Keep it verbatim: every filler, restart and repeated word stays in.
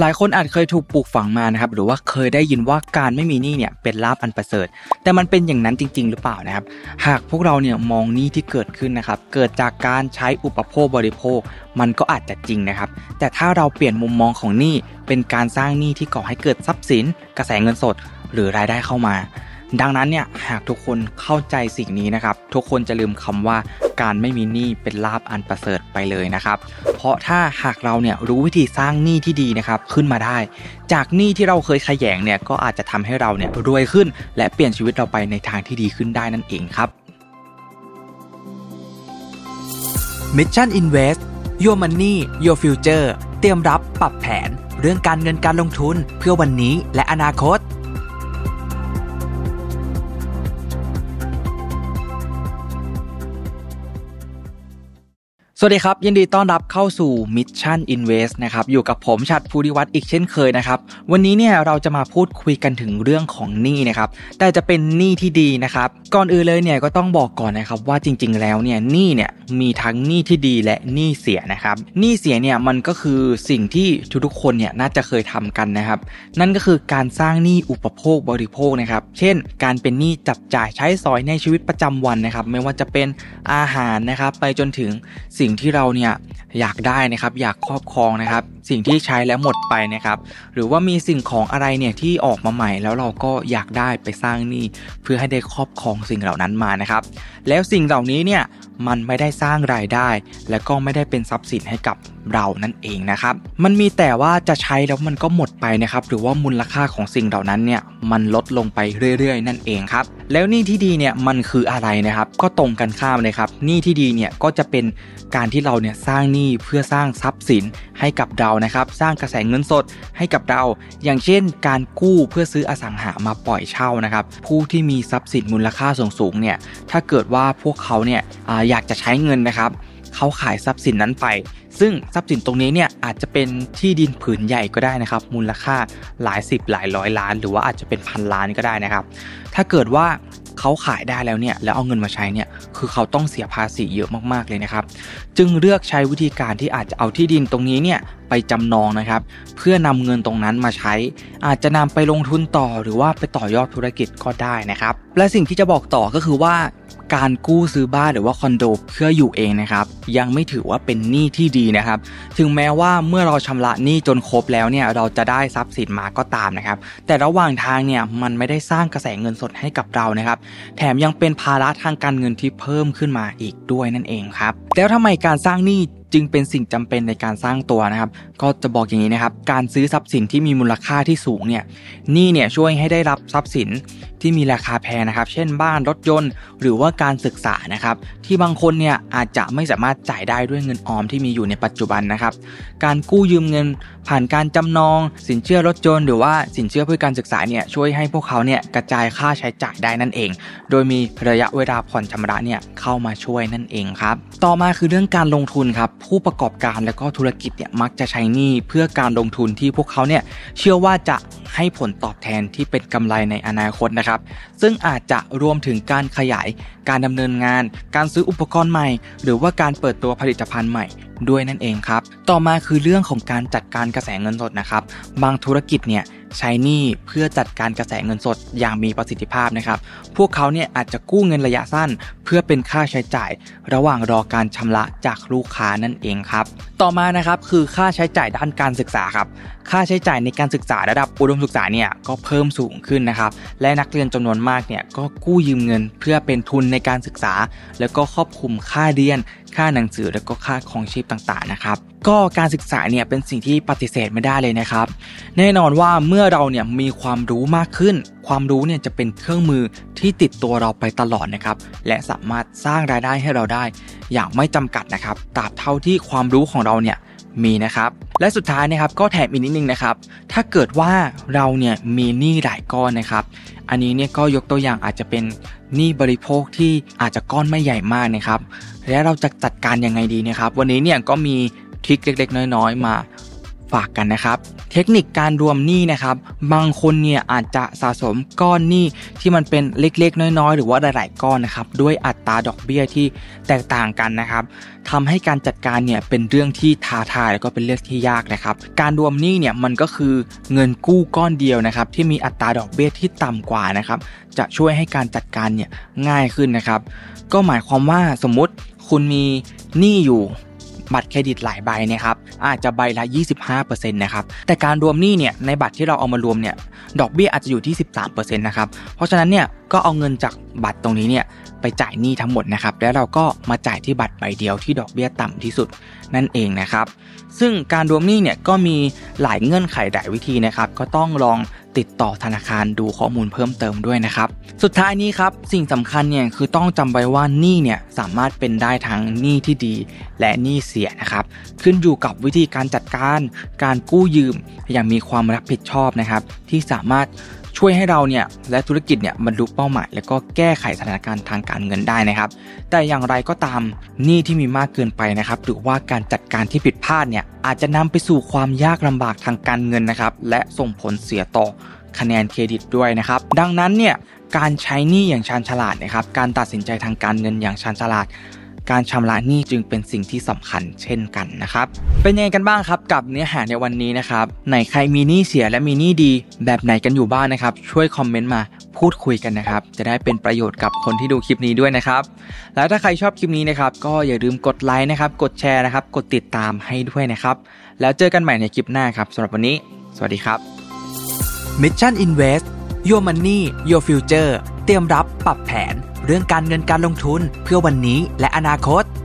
หลายคนอาจเคยถูกปลูกฝังมานะครับหรือว่าเคยได้ยินว่าการไม่มีหนี้เนี่ยเป็นลาภอันประเสริฐแต่มันเป็นอย่างนั้นจริงๆหรือเปล่านะครับหากพวกเราเนี่ยมองหนี้ที่เกิดขึ้นนะครับเกิดจากการใช้อุปโภคบริโภคมันก็อาจจะจริงนะครับแต่ถ้าเราเปลี่ยนมุมมองของหนี้เป็นการสร้างหนี้ที่ก่อให้เกิดทรัพย์สินกระแสเงินสดหรือรายได้เข้ามาดังนั้นเนี่ยหากทุกคนเข้าใจสิ่งนี้นะครับทุกคนจะลืมคำว่าการไม่มีหนี้เป็นลาภอันประเสริฐไปเลยนะครับเพราะถ้าหากเราเนี่ยรู้วิธีสร้างหนี้ที่ดีนะครับขึ้นมาได้จากหนี้ที่เราเคยขยแยงเนี่ยก็อาจจะทำให้เราเนี่ยรวยขึ้นและเปลี่ยนชีวิตเราไปในทางที่ดีขึ้นได้นั่นเองครับ Mission Invest Your Money Your Future เตรียมรับปรับแผนเรื่องการเงินการลงทุนเพื่อวันนี้และอนาคตสวัสดีครับยินดีต้อนรับเข้าสู่ Mission Invest นะครับอยู่กับผมชัดภูริวัฒน์อีกเช่นเคยนะครับวันนี้เนี่ยเราจะมาพูดคุยกันถึงเรื่องของหนี้นะครับแต่จะเป็นหนี้ที่ดีนะครับก่อนอื่นเลยเนี่ยก็ต้องบอกก่อนนะครับว่าจริงๆแล้วเนี่ยหนี้เนี่ยมีทั้งหนี้ที่ดีและหนี้เสียนะครับหนี้เสียเนี่ยมันก็คือสิ่งที่ทุกๆคนเนี่ยน่าจะเคยทำกันนะครับนั่นก็คือการสร้างหนี้อุปโภคบริโภคนะครับเช่นการเป็นหนี้จับจ่ายใช้สอยในชีวิตประจำวันนะครับไม่ว่าจะเป็นอาหารนะครับไปจนถึงสิ่งที่เราเนี่ยอยากได้นะครับอยากครอบครองนะครับสิ่งที่ใช้แล้วหมดไปนะครับหรือว่ามีสิ่งของอะไรเนี่ยที่ออกมาใหม่แล้วเราก็อยากได้ไปสร้างหนี้เพื่อให้ได้ครอบครองสิ่งเหล่านั้นมานะครับแล้วสิ่งเหล่านี้เนี่ยมันไม่ได้สร้างรายได้และก็ไม่ได้เป็นทรัพย์สินให้กับเรานั่นเองนะครับมันมีแต่ว่าจะใช้แล้วมันก็หมดไปนะครับหรือว่ามูลค่าของสิ่งเหล่านั้นเนี่ยมันลดลงไปเรื่อยๆนั่นเองครับแล้วหนี้ที่ดีเนี่ยมันคืออะไรนะครับก็ตรงกันข้ามเลยครับหนี้ที่ดีเนี่ยก็จะเป็นการที่เราเนี่ยสร้างหนี้เพื่อสร้างทรัพย์สินให้กับเรานะครับสร้างกระแสเงินสดให้กับเราอย่างเช่นการกู้เพื่อซื้ออสังหามาปล่อยเช่านะครับผู้ที่มีทรัพย์สินมูลค่าสูงๆเนี่ยถ้าเกิดว่าพวกเขาเนี่ยอยากจะใช้เงินนะครับเขาขายทรัพย์สินนั้นไปซึ่งทรัพย์สินตรงนี้เนี่ยอาจจะเป็นที่ดินผืนใหญ่ก็ได้นะครับมูลค่าหลายสิบหลายร้อยล้านหรือว่าอาจจะเป็นพันล้านก็ได้นะครับถ้าเกิดว่าเขาขายได้แล้วเนี่ยแล้วเอาเงินมาใช้เนี่ยคือเขาต้องเสียภาษีเยอะมากๆเลยนะครับจึงเลือกใช้วิธีการที่อาจจะเอาที่ดินตรงนี้เนี่ยไปจำนองนะครับเพื่อนำเงินตรงนั้นมาใช้อาจจะนำไปลงทุนต่อหรือว่าไปต่อยอดธุรกิจก็ได้นะครับและสิ่งที่จะบอกต่อก็คือว่าการกู้ซื้อบ้านหรือว่าคอนโดเพื่ออยู่เองนะครับยังไม่ถือว่าเป็นหนี้ที่ดีนะครับถึงแม้ว่าเมื่อเราชำระหนี้จนครบแล้วเนี่ยเราจะได้ทรัพย์สินมาก็ตามนะครับแต่ระหว่างทางเนี่ยมันไม่ได้สร้างกระแสเงินสดให้กับเรานะครับแถมยังเป็นภาระทางการเงินที่เพิ่มขึ้นมาอีกด้วยนั่นเองครับแล้วทำไมการสร้างหนี้จึงเป็นสิ่งจำเป็นในการสร้างตัวนะครับก็จะบอกอย่างนี้นะครับการซื้อทรัพย์สินที่มีมูลค่าที่สูงเนี่ยหนี้เนี่ยช่วยให้ได้รับทรัพย์สินที่มีราคาแพงนะครับเช่นบ้านรถยนต์หรือว่าการศึกษานะครับที่บางคนเนี่ยอาจจะไม่สามารถจ่ายได้ด้วยเงินออมที่มีอยู่ในปัจจุบันนะครับการกู้ยืมเงินผ่านการจำนองสินเชื่อรถยนต์หรือว่าสินเชื่อเพื่อการศึกษาเนี่ยช่วยให้พวกเขาเนี่ยกระจายค่าใช้จ่ายได้นั่นเองโดยมีระยะเวลาผ่อนชำระเนี่ยเข้ามาช่วยนั่นเองครับต่อมาคือเรื่องการลงทุนครับผู้ประกอบการและก็ธุรกิจเนี่ยมักจะใช้หนี้เพื่อการลงทุนที่พวกเขาเนี่ยเชื่อว่าจะให้ผลตอบแทนที่เป็นกำไรในอนาคตนะครับซึ่งอาจจะรวมถึงการขยายการดำเนินงานการซื้ออุปกรณ์ใหม่หรือว่าการเปิดตัวผลิตภัณฑ์ใหม่ด้วยนั่นเองครับต่อมาคือเรื่องของการจัดการกระแสเงินสดนะครับบางธุรกิจเนี่ยใช้หนี้เพื่อจัดการกระแสเงินสดอย่างมีประสิทธิภาพนะครับพวกเขาเนี่ยอาจจะกู้เงินระยะสั้นเพื่อเป็นค่าใช้จ่ายระหว่างรอการชำระจากลูกค้านั่นเองครับต่อมานะครับคือค่าใช้จ่ายด้านการศึกษาครับค่าใช้จ่ายในการศึกษาระดับอุดมศึกษาเนี่ยก็เพิ่มสูงขึ้นนะครับและนักเรียนจำนวนมากเนี่ยก็กู้ยืมเงินเพื่อเป็นทุนในการศึกษาแล้วก็ครอบคลุมค่าเรียนค่าหนังสือแล้วก็ค่าครองชีพต่างๆนะครับก็การศึกษาเนี่ยเป็นสิ่งที่ปฏิเสธไม่ได้เลยนะครับแน่นอนว่าเมื่อเราเนี่ยมีความรู้มากขึ้นความรู้เนี่ยจะเป็นเครื่องมือที่ติดตัวเราไปตลอดนะครับและสามารถสร้างรายได้ให้เราได้อย่างไม่จำกัดนะครับตราบเท่าที่ความรู้ของเราเนี่ยมีนะครับและสุดท้ายนะครับก็แถมอีกนิดนึงนะครับถ้าเกิดว่าเราเนี่ยมีหนี้หลายก้อนนะครับอันนี้เนี่ยก็ยกตัวอย่างอาจจะเป็นหนี้บริโภคที่อาจจะก้อนไม่ใหญ่มากนะครับและเราจะจัดการยังไงดีนะครับวันนี้เนี่ยก็มีทริคเล็กๆน้อยๆมา ฝากกันนะครับเทคนิคการรวมหนี้นะครับบางคนเนี่ยอาจจะสะสมก้อนหนี้ที่มันเป็นเล็กๆน้อยๆหรือว่าหลายๆก้อนนะครับด้วยอัตราดอกเบี้ยที่แตกต่างกันนะครับทำให้การจัดการเนี่ยเป็นเรื่องที่ท้าทายแล้วก็เป็นเรื่องที่ยากนะครับการรวมหนี้เนี่ยมันก็คือเงินกู้ก้อนเดียวนะครับที่มีอัตราดอกเบี้ยที่ต่ำกว่านะครับจะช่วยให้การจัดการเนี่ยง่ายขึ้นนะครับก็หมายความว่าสมมุติคุณมีหนี้อยู่บัตรเครดิตหลายใบนะครับอาจจะใบละ ยี่สิบห้าเปอร์เซ็นต์ นะครับแต่การรวมหนี้เนี่ยในบัตรที่เราเอามารวมเนี่ยดอกเบี้ยอาจจะอยู่ที่ สิบสามเปอร์เซ็นต์ นะครับเพราะฉะนั้นเนี่ยก็เอาเงินจากบัตรตรงนี้เนี่ยไปจ่ายหนี้ทั้งหมดนะครับแล้วเราก็มาจ่ายที่บัตรใบเดียวที่ดอกเบี้ยต่ำที่สุดนั่นเองนะครับซึ่งการรวมหนี้เนี่ยก็มีหลายเงื่อนไขหลายวิธีนะครับก็ต้องลองติดต่อธนาคารดูข้อมูลเพิ่มเติมด้วยนะครับสุดท้ายนี้ครับสิ่งสำคัญเนี่ยคือต้องจำไว้ว่าหนี้เนี่ยสามารถเป็นได้ทั้งหนี้ที่ดีและหนี้เสียนะครับขึ้นอยู่กับวิธีการจัดการการกู้ยืมอย่างมีความรับผิดชอบนะครับที่สามารถช่วยให้เราเนี่ยและธุรกิจเนี่ยบรรลุเป้าหมายแล้วก็แก้ไขสถานการณ์ทางการเงินได้นะครับแต่อย่างไรก็ตามหนี้ที่มีมากเกินไปนะครับหรือว่าการจัดการที่ผิดพลาดเนี่ยอาจจะนำไปสู่ความยากลำบากทางการเงินนะครับและส่งผลเสียต่อคะแนนเครดิตด้วยนะครับดังนั้นเนี่ยการใช้หนี้อย่างชาญฉลาดนะครับการตัดสินใจทางการเงินอย่างชาญฉลาดการชำระหนี้จึงเป็นสิ่งที่สำคัญเช่นกันนะครับเป็นยังไงกันบ้างครับกับเนื้อหาในวันนี้นะครับไหนใครมีหนี้เสียและมีหนี้ดีแบบไหนกันอยู่บ้างนะครับช่วยคอมเมนต์มาพูดคุยกันนะครับจะได้เป็นประโยชน์กับคนที่ดูคลิปนี้ด้วยนะครับแล้วถ้าใครชอบคลิปนี้นะครับก็อย่าลืมกดไลค์นะครับกดแชร์นะครับกดติดตามให้ด้วยนะครับแล้วเจอกันใหม่ในคลิปหน้าครับสำหรับวันนี้สวัสดีครับ Mission Invest Your Money Your Future เตรียมรับปรับแผนเรื่องการเงินการลงทุนเพื่อวันนี้และอนาคต